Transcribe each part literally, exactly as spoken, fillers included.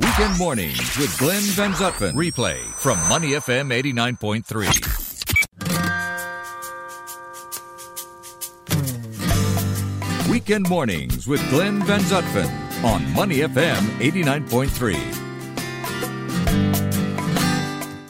Weekend Mornings with Glenn Van Zutphen. Replay from Money F M eighty-nine point three. Weekend Mornings with Glenn Van Zutphen on Money F M eighty-nine point three.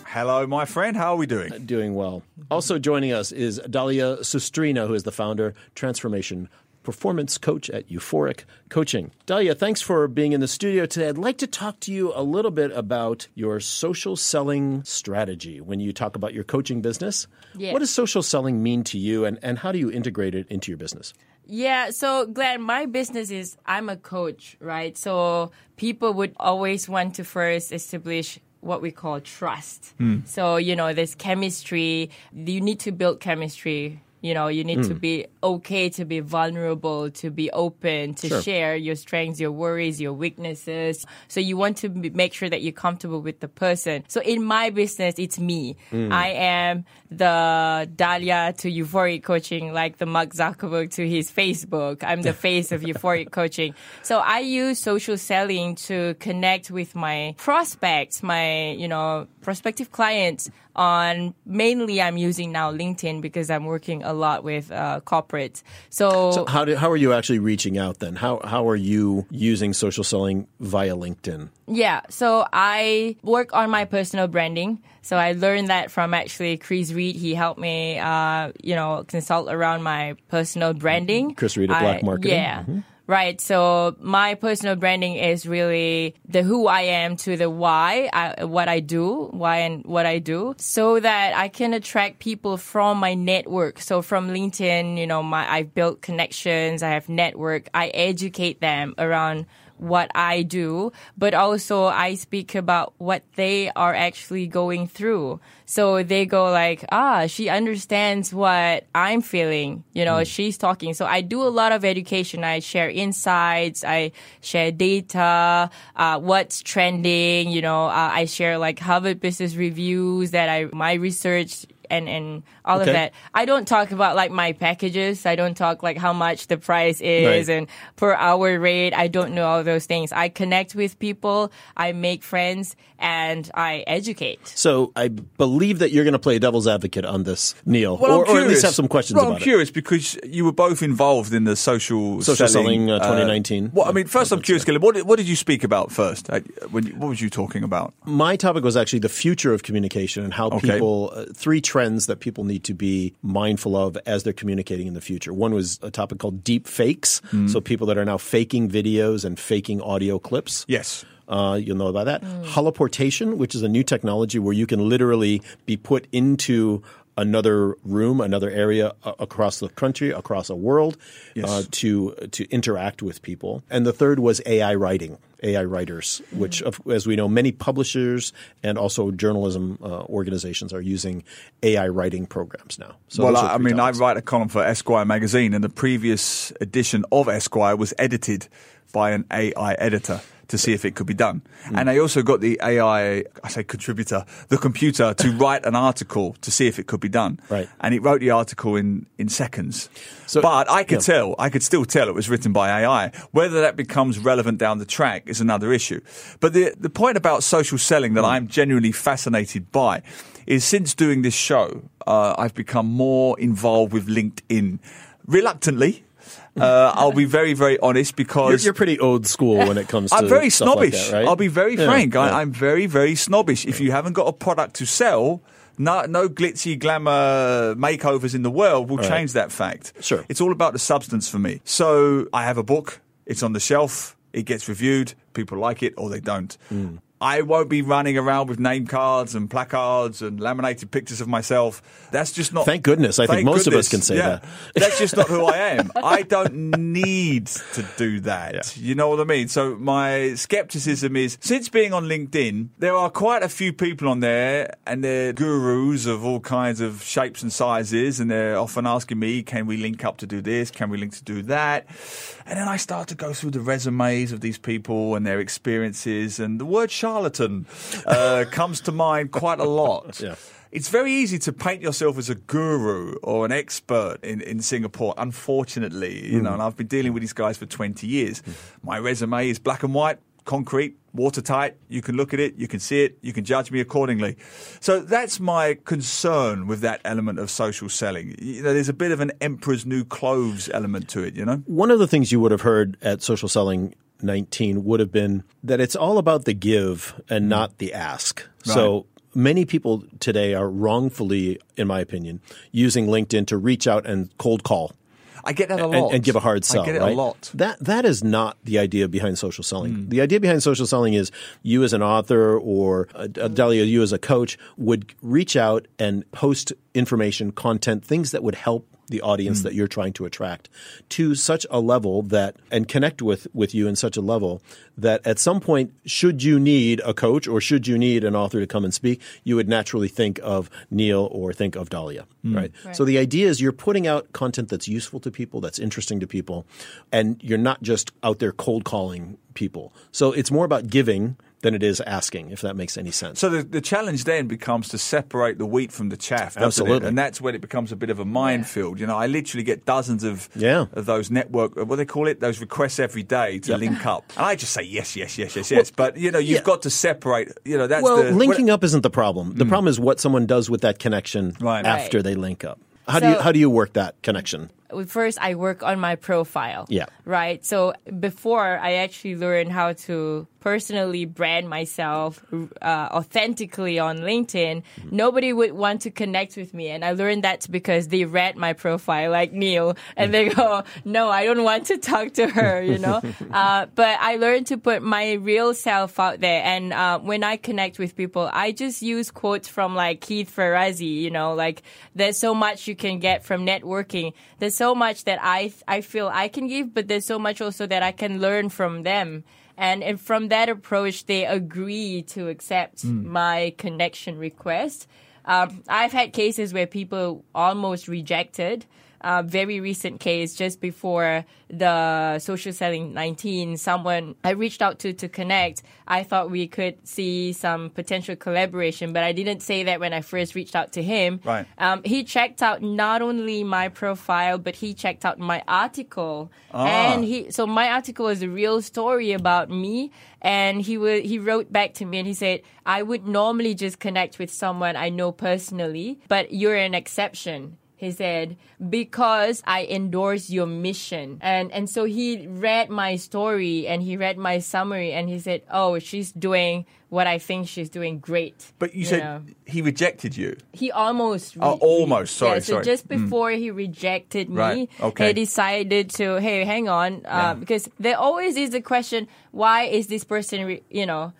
Hello, my friend. How are we doing? Doing well. Also joining us is Dahlia Sutrisno, who is the founder, Transformation Performance Coach at Euphoric Coaching. Dahlia, thanks for being in the studio today. I'd like to talk to you a little bit about your social selling strategy when you talk about your coaching business. Yes. What does social selling mean to you, and, and how do you integrate it into your business? Yeah, so Glenn, my business is I'm a coach, right? So people would always want to first establish what we call trust. Mm. So, you know, there's chemistry. You need to build chemistry. You know, you need mm. to be okay to be vulnerable, to be open, to sure. share your strengths, your worries, your weaknesses. So you want to be, make sure that you're comfortable with the person. So in my business, it's me. Mm. I am the Dahlia to Euphoric Coaching, like the Mark Zuckerberg to his Facebook. I'm the face of Euphoric Coaching. So I use social selling to connect with my prospects, my, you know, prospective clients on mainly I'm using now LinkedIn because I'm working a lot with uh, corporates. So, so how do, how are you actually reaching out then? How how are you using social selling via LinkedIn? Yeah, so I work on my personal branding. So I learned that from actually Chris Reed. He helped me, uh, you know, consult around my personal branding. Chris Reed at Black Marketing. I, yeah. Mm-hmm. Right. So my personal branding is really the who I am to the why, I, what I do, why and what I do, so that I can attract people from my network. So from LinkedIn, you know, my I've built connections, I have network, I educate them around what I do, but also I speak about what they are actually going through. So they go like, ah, she understands what I'm feeling. You know, mm. she's talking. So I do a lot of education. I share insights. I share data, uh, what's trending. You know, uh, I share like Harvard Business Reviews that I, my research And, and all okay. of that. I don't talk about like my packages. I don't talk like how much the price is right. and per hour rate. I don't know all those things. I connect with people. I make friends and I educate. So I believe that you're going to play devil's advocate on this, Neil, well, or, or at least have some questions well, about it. Well, I'm curious it. because you were both involved in the social, social selling, selling uh, twenty nineteen. Uh, well, I mean, first I'm curious, Glenn, what, what did you speak about first? I, when, what was you talking about? My topic was actually the future of communication and how okay. people, uh, three trends Trends that people need to be mindful of as they're communicating in the future. One was a topic called deep fakes. Mm. So people that are now faking videos and faking audio clips. Yes. Uh, you'll know about that. Mm. Holoportation, which is a new technology where you can literally be put into another room, another area uh, across the country, across a world yes. uh, to to interact with people. And the third was A I writing, A I writers, which, mm-hmm. as we know, many publishers and also journalism uh, organizations are using A I writing programs now. So well, I mean, topics. I write a column for Esquire magazine, and the previous edition of Esquire was edited by an A I editor to see if it could be done. Mm. And I also got the A I, I say contributor, the computer to write an article to see if it could be done. Right. And it wrote the article in, in seconds. So, but I could yeah. tell, I could still tell it was written by A I. Whether that becomes relevant down the track is another issue. But the, the point about social selling that mm. I'm genuinely fascinated by is since doing this show, uh, I've become more involved with LinkedIn. Reluctantly, Uh, I'll be very, very honest because... You're, you're pretty old school when it comes to I'm very stuff snobbish. Like that, right? I'll be very yeah, frank. Yeah. I, I'm very, very snobbish. If you haven't got a product to sell, no, no glitzy glamour makeovers in the world will all change right. that fact. Sure. It's all about the substance for me. So I have a book. It's on the shelf. It gets reviewed. People like it or they don't. Mm. I won't be running around with name cards and placards and laminated pictures of myself. That's just not... Thank goodness. I think most goodness, of us can say yeah, that. That's just not who I am. I don't need to do that. Yeah. You know what I mean? So my skepticism is, since being on LinkedIn, there are quite a few people on there and they're gurus of all kinds of shapes and sizes and they're often asking me, can we link up to do this? Can we link to do that? And then I start to go through the resumes of these people and their experiences and the word shy charlatan uh, comes to mind quite a lot. Yeah. It's very easy to paint yourself as a guru or an expert in, in Singapore, unfortunately. You mm. know, and I've been dealing with these guys for twenty years. Mm. My resume is black and white, concrete, watertight. You can look at it. You can see it. You can judge me accordingly. So that's my concern with that element of social selling. You know, there's a bit of an emperor's new clothes element to it, you know? One of the things you would have heard at Social Selling nineteen would have been that it's all about the give and not the ask. Right. So many people today are wrongfully, in my opinion, using LinkedIn to reach out and cold call. I get that a lot. And, and give a hard sell, I get it right? a lot. That, that is not the idea behind social selling. Mm. The idea behind social selling is you as an author or uh, Dahlia, you as a coach would reach out and post information, content, things that would help the audience mm. that you're trying to attract to such a level that – and connect with, with you in such a level that at some point, should you need a coach or should you need an author to come and speak, you would naturally think of Neil or think of Dahlia, mm. right? right? So the idea is you're putting out content that's useful to people, that's interesting to people, and you're not just out there cold calling people. So it's more about giving – than it is asking, if that makes any sense. So the, the challenge then becomes to separate the wheat from the chaff. Absolutely. It? And that's when it becomes a bit of a minefield. You know, I literally get dozens of, yeah. of those network, what do they call it? Those requests every day to yeah. link up. And I just say yes, yes, yes, yes, yes. Well, but, you know, you've yeah. got to separate. You know, that's well, the, linking what, up isn't the problem. The mm. problem is what someone does with that connection right. after right. they link up. How so, do you how do you work that connection? First, I work on my profile. Yeah. Right? So before, I actually learned how to personally brand myself uh, authentically on LinkedIn. Mm-hmm. Nobody would want to connect with me. And I learned that because they read my profile, like Neil, and they go, no, I don't want to talk to her, you know? uh, but I learned to put my real self out there. And uh, when I connect with people, I just use quotes from like Keith Ferrazzi, you know, like there's so much you can get from networking. There's so much that I I feel I can give, but there's so much also that I can learn from them. And, and from that approach, they agree to accept mm. my connection request. Um, I've had cases where people almost rejected. A uh, very recent case, just before the Social Selling nineteen, someone I reached out to to connect. I thought we could see some potential collaboration, but I didn't say that when I first reached out to him. Right. Um, he checked out not only my profile, but he checked out my article. Ah. And he, so my article is a real story about me. And he w- he wrote back to me and he said, I would normally just connect with someone I know personally, but you're an exception. He said, because I endorse your mission. And and so he read my story and he read my summary and he said, oh, she's doing what I think she's doing great. But you, you said know. he rejected you. He almost. Re- oh, almost. Sorry, yeah, so sorry. just before mm. he rejected me, right. okay. he decided to, hey, hang on. Yeah. Uh, because there always is the question, why is this person, re- you know,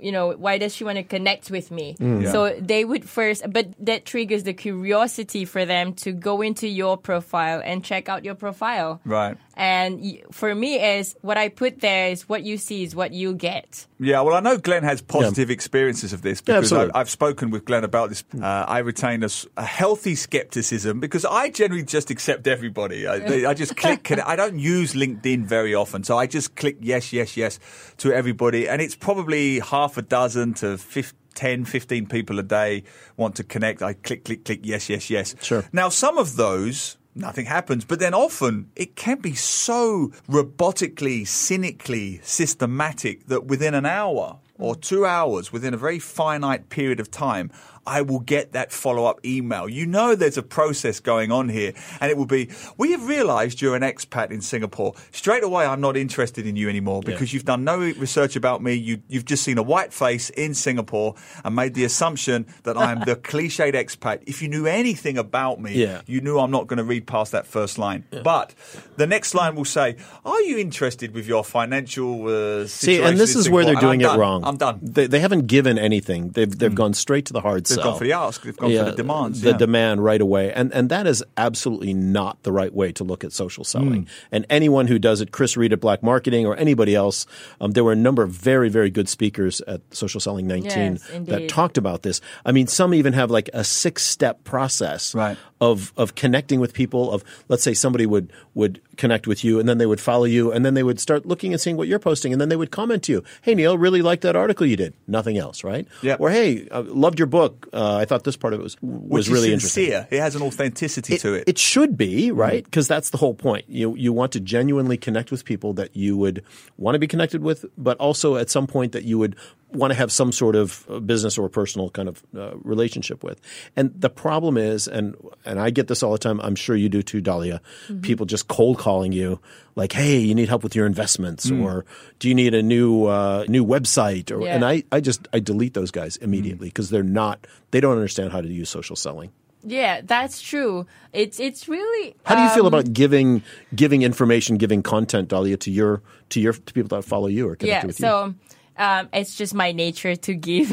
you know, why does she want to connect with me? Mm. Yeah. So they would first, but that triggers the curiosity for them to go into your profile and check out your profile. Right. And for me is what I put there is what you see is what you get. Yeah, well, I know Glenn has positive yeah. experiences of this because yeah, I, I've spoken with Glenn about this. Uh, I retain a, a healthy skepticism because I generally just accept everybody. I, I just click. I don't use LinkedIn very often, so I just click yes, yes, yes to everybody. And it's probably half a dozen to fifty. ten, fifteen people a day want to connect. I click, click, click, yes, yes, yes. Sure. Now, some of those... nothing happens. But then often it can be so robotically, cynically systematic that within an hour or two hours, within a very finite period of time, I will get that follow-up email. You know there's a process going on here. And it will be, we have realized you're an expat in Singapore. Straight away, I'm not interested in you anymore because yeah. you've done no research about me. You, you've just seen a white face in Singapore and made the assumption that I'm the cliched expat. If you knew anything about me, yeah. you knew I'm not going to read past that first line. Yeah. But the next line will say, are you interested with your financial uh, situation? See, and this is Singapore? Where they're doing it wrong. I'm done. They, they haven't given anything. They've, they've mm. gone straight to the hard side. They've gone for the ask. They've gone yeah, for the demands. The yeah. demand right away. And and that is absolutely not the right way to look at social selling. Mm. And anyone who does it, Chris Reed at Black Marketing or anybody else, um, there were a number of very, very good speakers at Social Selling nineteen yes, that talked about this. I mean, some even have like a six-step process right. of of connecting with people, of let's say somebody would would connect with you and then they would follow you and then they would start looking and seeing what you're posting and then they would comment to you. Hey, Neil, really liked that article you did. Nothing else, right? Yep. Or hey, I loved your book. uh, I thought this part of it was was Which really is sincere. Interesting. It has an authenticity it, to it. It should be, right? Because that's the whole point. You you want to genuinely connect with people that you would want to be connected with, but also at some point that you would want to have some sort of business or personal kind of uh, relationship with. And the problem is, and and I get this all the time, I'm sure you do too, Dahlia, mm-hmm. people just cold calling you like, hey, you need help with your investments mm. or do you need a new uh, new website? Or yeah. And I, I just I delete those guys immediately because mm. they're not – they don't understand how to use social selling. Yeah, that's true. It's it's really. How do you um, feel about giving giving information, giving content, Dahlia, to your to your to people that follow you or connect yeah, with you? Yeah, so um, it's just my nature to give.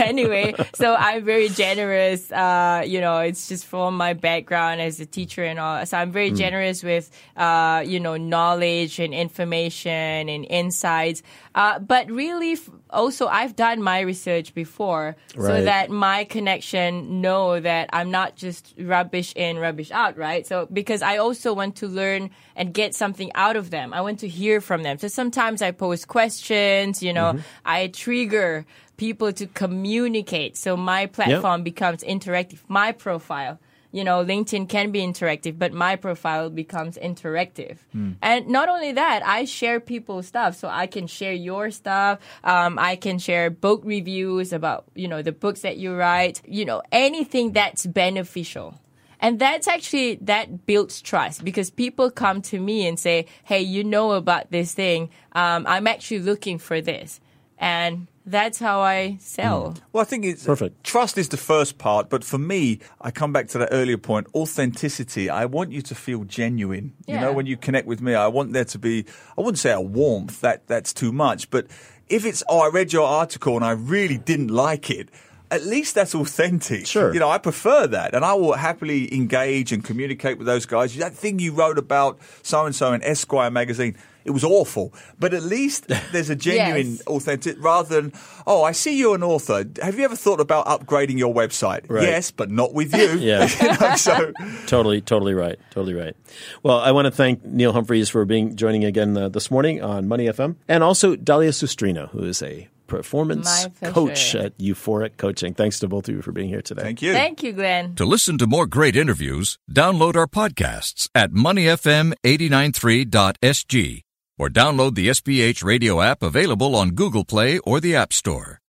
Anyway, so I'm very generous. Uh, you know, it's just from my background as a teacher and all. So I'm very mm. generous with uh, you know, knowledge and information and insights. Uh, but really, also, I've done my research before right. so that my connection know that I'm not just rubbish in, rubbish out, right? So because I also want to learn and get something out of them. I want to hear from them. So sometimes I pose questions, you know, mm-hmm. I trigger people to communicate. So my platform yep. becomes interactive. My profile. You know, LinkedIn can be interactive, but my profile becomes interactive. Mm. And not only that, I share people's stuff. So I can share your stuff. Um, I can share book reviews about, you know, the books that you write, you know, anything that's beneficial. And that's actually, that builds trust because people come to me and say, hey, you know about this thing. Um, I'm actually looking for this. And that's how I sell. Well, I think it's perfect. Trust is the first part, but for me, I come back to that earlier point: authenticity. I want you to feel genuine. Yeah. You know, when you connect with me, I want there to be. I wouldn't say a warmth. That that's too much. But if it's, oh, I read your article and I really didn't like it. At least that's authentic. Sure. You know, I prefer that. And I will happily engage and communicate with those guys. That thing you wrote about so-and-so in Esquire magazine, it was awful. But at least there's a genuine yes. authentic rather than, oh, I see you're an author. Have you ever thought about upgrading your website? Right. Yes, but not with you. Yeah. You know, so. Totally, totally right. Totally right. Well, I want to thank Neil Humphreys for being joining again uh, this morning on Money F M. And also Dahlia Sutrisno, who is a performance coach at Euphoric Coaching. Thanks to both of you for being here today. Thank you. Thank you, Glenn. To listen to more great interviews, download our podcasts at money f m eight nine three dot s g or download the S B H radio app available on Google Play or the App Store.